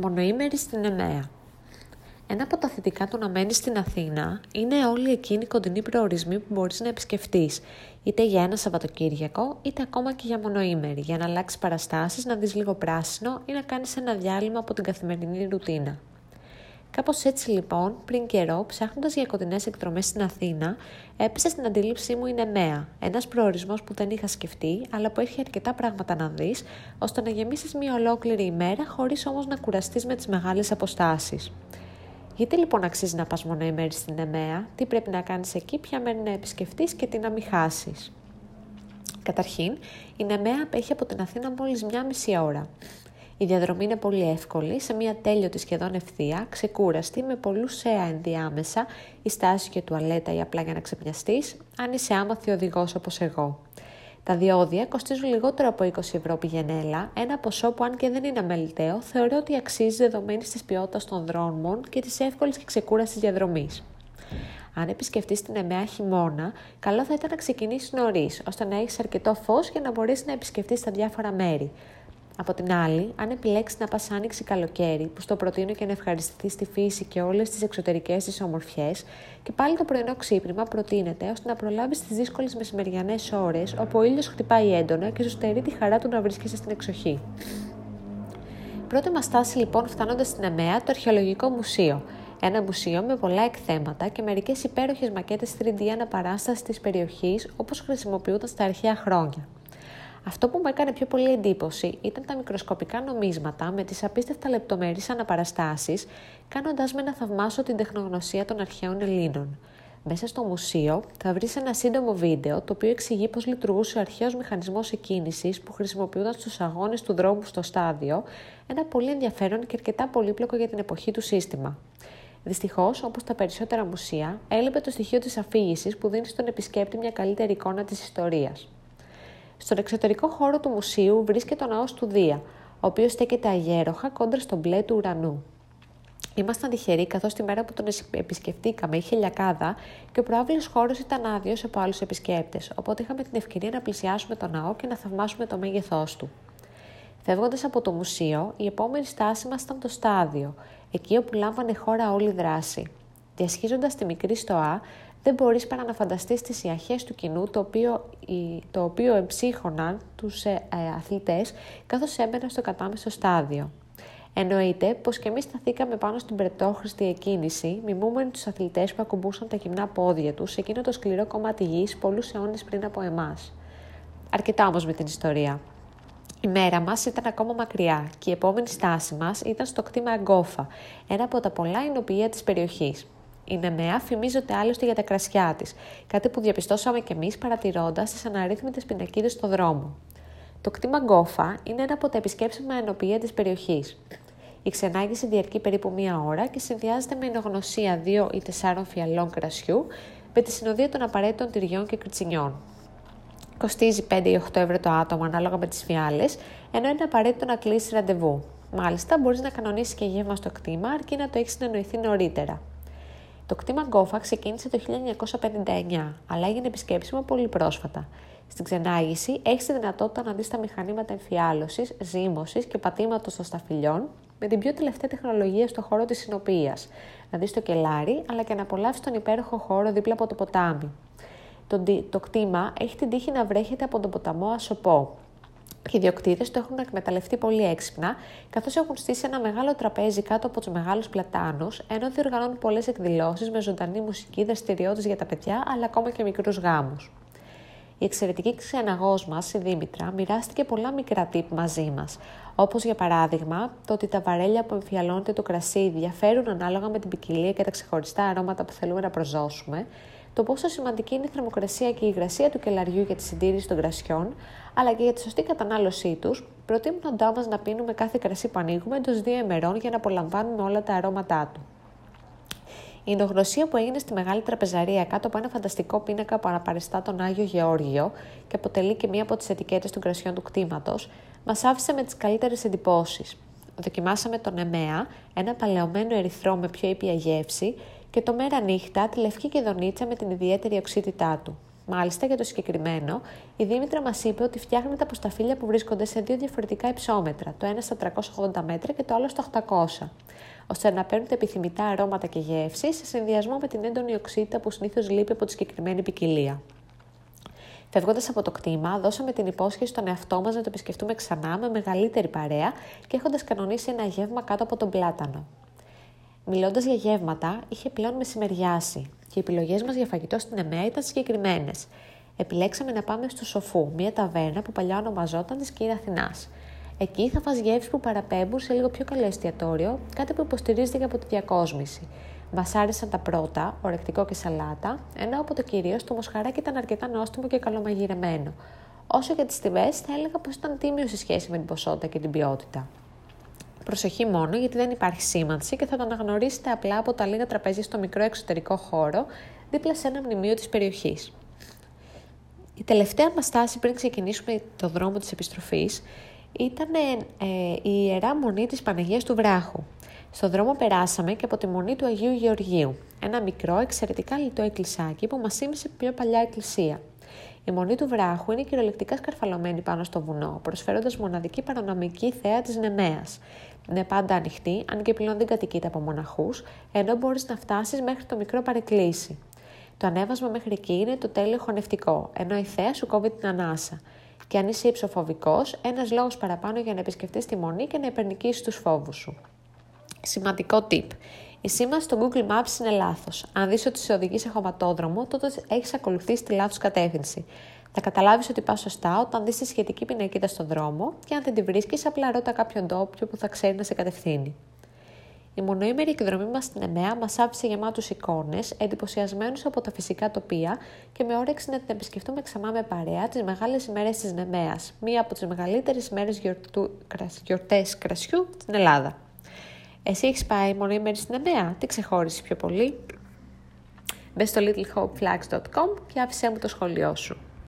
μονοήμερη στην ΕΜΕΑ. Ένα από τα θετικά του να μένεις στην Αθήνα είναι όλοι εκείνοι οι κοντινοί προορισμοί που μπορείς να επισκεφτείς, είτε για ένα Σαββατοκύριακο, είτε ακόμα και για μονοήμερη, για να αλλάξεις παραστάσεις, να δεις λίγο πράσινο ή να κάνεις ένα διάλειμμα από την καθημερινή ρουτίνα. Κάπως έτσι λοιπόν, πριν καιρό, ψάχνοντας για κοντινές εκδρομές στην Αθήνα, έπεσε στην αντίληψή μου η Νεμαία, ένας προορισμός που δεν είχα σκεφτεί, αλλά που έχει αρκετά πράγματα να δεις, ώστε να γεμίσεις μια ολόκληρη ημέρα, χωρίς όμως να κουραστείς με τις μεγάλες αποστάσεις. Γιατί λοιπόν αξίζει να πας μονοήμερη στην Νεμαία, τι πρέπει να κάνεις εκεί, ποια μέρη να επισκεφτείς και τι να μην χάσεις. Καταρχήν, η Νεμαία απέχει από την Αθήνα μόλις 1,5 ώρα. Η διαδρομή είναι πολύ εύκολη, σε μια τέλειωτη σχεδόν ευθεία, ξεκούραστη, με πολλούς ΣΕΑ ενδιάμεσα, η στάση και τουαλέτα ή απλά για να ξεπνιαστείς, αν είσαι άμαθη οδηγός όπως εγώ. Τα διόδια κοστίζουν λιγότερο από 20 ευρώ πηγενέλα, ένα ποσό που αν και δεν είναι αμεληταίο, θεωρώ ότι αξίζει δεδομένης της ποιότητας των δρόμων και της εύκολης και ξεκούραστης διαδρομής. Αν επισκεφτείς την ΕΜΕΑ χειμώνα, καλό θα ήταν να ξεκινήσεις νωρίς, ώστε να έχεις αρκετό φως για να μπορείς να επισκεφτείς τα διάφορα μέρη. Από την άλλη, αν επιλέξεις να πας άνοιξη-καλοκαίρι, που στο προτείνω και να ευχαριστηθείς τη φύση και όλες τις εξωτερικές της ομορφιές, και πάλι το πρωινό ξύπνημα προτείνεται ώστε να προλάβεις τις δύσκολες μεσημεριανές ώρες, όπου ο ήλιος χτυπάει έντονα και σου στερεί τη χαρά του να βρίσκεσαι στην εξοχή. Πρώτη μας στάση λοιπόν, φτάνοντας στην ΕΜΕΑ, το Αρχαιολογικό Μουσείο. Ένα μουσείο με πολλά εκθέματα και μερικές υπέροχες μακέτες 3D αναπαράστασης της περιοχής, όπως χρησιμοποιούνταν στα αρχαία χρόνια. Αυτό που μου έκανε πιο πολύ εντύπωση ήταν τα μικροσκοπικά νομίσματα με τις απίστευτα λεπτομερείς αναπαραστάσεις, κάνοντάς με να θαυμάσω την τεχνογνωσία των αρχαίων Ελλήνων. Μέσα στο μουσείο θα βρεις ένα σύντομο βίντεο το οποίο εξηγεί πώς λειτουργούσε ο αρχαίος μηχανισμός εκκίνησης που χρησιμοποιούνταν στους αγώνες του δρόμου στο στάδιο, ένα πολύ ενδιαφέρον και αρκετά πολύπλοκο για την εποχή του σύστημα. Δυστυχώς, όπως τα περισσότερα μουσεία, έλειπε το στοιχείο της αφήγησης που δίνει στον επισκέπτη μια καλύτερη εικόνα της ιστορίας. Στον εξωτερικό χώρο του μουσείου βρίσκεται ο ναός του Δία, ο οποίος στέκεται αγέροχα κόντρα στον μπλε του ουρανού. Ήμασταν τυχεροί, καθώς τη μέρα που τον επισκεφτήκαμε είχε λιακάδα και ο προάβλιος χώρος ήταν άδειος από άλλους επισκέπτες, οπότε είχαμε την ευκαιρία να πλησιάσουμε τον ναό και να θαυμάσουμε το μέγεθός του. Φεύγοντας από το μουσείο, η επόμενη στάση μας ήταν το στάδιο, εκεί όπου λάμβανε χώρα όλη δράση. Διασχίζοντας τη μικρή στοά, δεν μπορείς παρά να φανταστείς τις ιαχές του κοινού, το οποίο εμψύχωναν τους αθλητές, καθώς έμπαιναν στο κατάμεσο στάδιο. Εννοείται πως και εμείς σταθήκαμε πάνω στην πρωτόχρηστη εκκίνηση, μιμούμενοι τους αθλητές που ακουμπούσαν τα γυμνά πόδια τους σε εκείνο το σκληρό κομμάτι γης πολλούς αιώνες πριν από εμάς. Αρκετά όμως με την ιστορία. Η μέρα μας ήταν ακόμα μακριά και η επόμενη στάση μας ήταν στο κτήμα Γκόφα, ένα από τα πολλά εινοποιεία της περιοχής. Η Νεμαία φημίζονται άλλωστε για τα κρασιά της, κάτι που διαπιστώσαμε κι εμείς παρατηρώντας τις αναρρύθμιτες πινακίδες στο δρόμο. Το κτήμα Γκόφα είναι ένα από τα επισκέψιμα εινοποιεία της περιοχής. Η ξενάγηση διαρκεί περίπου 1 ώρα και συνδυάζεται με εινογνωσία 2 ή 4 φιαλών κρασιού με τη συνοδεία των απαραίτητων τυριών και κριτσινιών. Κοστίζει 5 ή 8 ευρώ το άτομο ανάλογα με τις φιάλες, ενώ είναι απαραίτητο να κλείσεις ραντεβού. Μάλιστα, μπορείς να κανονίσεις και γεύμα στο κτήμα, αρκεί να το έχεις συνεννοηθεί νωρίτερα. Το κτήμα Γκόφα ξεκίνησε το 1959, αλλά έγινε επισκέψιμο πολύ πρόσφατα. Στην ξενάγηση έχεις τη δυνατότητα να δεις τα μηχανήματα εμφιάλωσης, ζύμωσης και πατήματος των σταφυλιών με την πιο τελευταία τεχνολογία στον χώρο της εινοποιείας, να δεις το κελάρι, αλλά και να απολαύσεις τον υπέροχο χώρο δίπλα από το ποτάμι. Το κτήμα έχει την τύχη να βρέχεται από τον ποταμό Ασωπό. Οι ιδιοκτήτες το έχουν εκμεταλλευτεί πολύ έξυπνα, καθώς έχουν στήσει ένα μεγάλο τραπέζι κάτω από τους μεγάλους πλατάνους, ενώ διοργανώνουν πολλές εκδηλώσεις με ζωντανή μουσική, δραστηριότητες για τα παιδιά, αλλά ακόμα και μικρούς γάμους. Η εξαιρετική ξεναγός μας, η Δήμητρα, μοιράστηκε πολλά μικρά tip μαζί μας, όπως για παράδειγμα το ότι τα βαρέλια που εμφιαλώνεται το κρασί διαφέρουν ανάλογα με την ποικιλία και τα ξεχωριστά αρώματα που θέλουμε να προσδώσουμε, το πόσο σημαντική είναι η θερμοκρασία και η υγρασία του κελαριού για τη συντήρηση των κρασιών, αλλά και για τη σωστή κατανάλωσή τους, προτείνοντά μας να πίνουμε κάθε κρασί που ανοίγουμε εντός 2 ημερών για να απολαμβάνουμε όλα τα αρώματά του. Η εινογνωσία που έγινε στη Μεγάλη Τραπεζαρία κάτω από ένα φανταστικό πίνακα που αναπαριστά τον Άγιο Γεώργιο και αποτελεί και μία από τις ετικέτες των κρασιών του κτήματος, μας άφησε με τις καλύτερες εντυπώσεις. Δοκιμάσαμε τον ΕΜΕΑ, ένα παλαιωμένο ερυθρό με πιο ήπια γεύση, και το μέρα νύχτα τη λευκή κεδονίτσα με την ιδιαίτερη οξύτητά του. Μάλιστα, για το συγκεκριμένο, η Δήμητρα μας είπε ότι φτιάχνεται από σταφύλια που βρίσκονται σε δύο διαφορετικά υψόμετρα, το ένα στα 380 μέτρα και το άλλο στα 800, ώστε να παίρνουν τα επιθυμητά αρώματα και γεύσεις σε συνδυασμό με την έντονη οξύτητα που συνήθως λείπει από τη συγκεκριμένη ποικιλία. Φεύγοντας από το κτήμα, δώσαμε την υπόσχεση στον εαυτό μας να το επισκεφτούμε ξανά με μεγαλύτερη παρέα και έχοντας κανονίσει ένα γεύμα κάτω από τον πλάτανο. Μιλώντας για γεύματα, είχε πλέον μεσημεριάσει και οι επιλογές μας για φαγητό στην ΕΜΕΑ ήταν συγκεκριμένες. Επιλέξαμε να πάμε στο Σοφού, μια ταβέρνα που παλιά ονομαζόταν τη Σκύρα Αθηνάς. Εκεί θα φας γεύσεις που παραπέμπουν σε λίγο πιο καλό εστιατόριο, κάτι που υποστηρίζεται από τη διακόσμηση. Μας άρεσαν τα πρώτα, ορεκτικό και σαλάτα, ενώ από το κυρίως το μοσχαράκι ήταν αρκετά νόστιμο και καλομαγειρεμένο. Όσο για τις τιμές, θα έλεγα πως ήταν τίμιο σε σχέση με την ποσότητα και την ποιότητα. Προσοχή μόνο, γιατί δεν υπάρχει σήμανση και θα το αναγνωρίσετε απλά από τα λίγα τραπέζια στο μικρό εξωτερικό χώρο, δίπλα σε ένα μνημείο της περιοχής. Η τελευταία μας στάση πριν ξεκινήσουμε το δρόμο της επιστροφής ήταν η Ιερά Μονή της Παναγίας του Βράχου. Στον δρόμο περάσαμε και από τη Μονή του Αγίου Γεωργίου, ένα μικρό εξαιρετικά λιτό εκκλησάκι που μας θύμισε πιο παλιά εκκλησία. Η Μονή του Βράχου είναι κυριολεκτικά σκαρφαλωμένη πάνω στο βουνό, προσφέροντας μοναδική παρανομική θέα της Νεμαίας. Είναι πάντα ανοιχτή, αν και πλέον δεν κατοικείται από μοναχούς, ενώ μπορείς να φτάσεις μέχρι το μικρό παρεκκλήσι. Το ανέβασμα μέχρι εκεί είναι το τέλειο χωνευτικό, ενώ η θέα σου κόβει την ανάσα. Και αν είσαι υψοφοβικός, ένας λόγος παραπάνω για να επισκεφτείς τη μονή και να υπερνικήσεις τους φόβους σου. Σημαντικό tip. Η σήμανση στο Google Maps είναι λάθος. Αν δεις ότι σε οδηγεί σε χωματόδρομο, τότε έχεις ακολουθήσει τη λάθος κατεύθυνση. Θα καταλάβεις ότι πας σωστά όταν δεις τη σχετική πινακίδα στον δρόμο και αν δεν τη βρίσκεις, απλά ρώτα κάποιον ντόπιο που θα ξέρει να σε κατευθύνει. Η μονοήμερη εκδρομή μας στην ΕΜΕΑ μας άφησε γεμάτους εικόνες, εντυπωσιασμένους από τα φυσικά τοπία και με όρεξη να την επισκεφτούμε ξανά με παρέα τις μεγάλες ημέρες της Νεμαίας, μία από τις μεγαλύτερες ημέρες γιορτές κρασιού στην Ελλάδα. Εσύ έχεις πάει μονοήμερη στην ΕΜΕΑ, τι ξεχώρισε πιο πολύ? Μπες στο littlehopeflags.com και άφησέ μου το σχόλιο σου.